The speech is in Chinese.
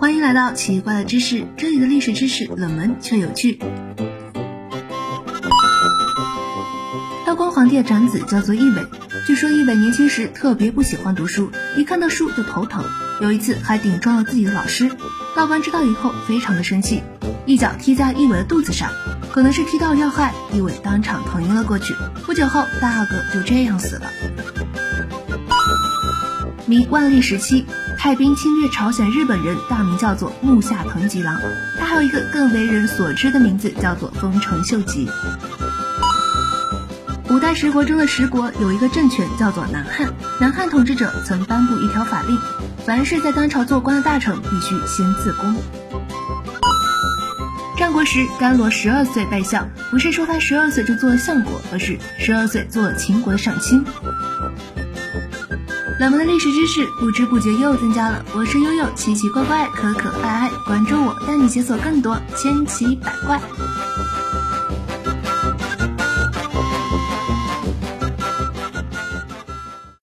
欢迎来到奇怪的知识，这里的历史知识冷门却有趣。道光皇帝的长子叫做奕纬，据说奕纬年轻时特别不喜欢读书，一看到书就头疼，有一次还顶撞了自己的老师。道光知道以后非常的生气，一脚踢在奕纬的肚子上，可能是踢到要害，奕纬当场疼晕了过去，不久后大阿哥就这样死了。明万历时期，泰兵侵略朝鲜日本人大名叫做木下藤吉郎，他还有一个更为人所知的名字叫做丰臣秀吉。古代十国中的十国有一个政权叫做南汉，南汉统治者曾颁布一条法令，凡是在当朝做官的大臣必须先自宫。战国时甘罗12岁拜相，不是说他12岁就做了相国，而是12岁做了秦国的上卿。冷门的历史知识不知不觉又增加了，我是悠悠，奇奇怪怪可可爱爱，关注我，带你解锁更多千奇百怪。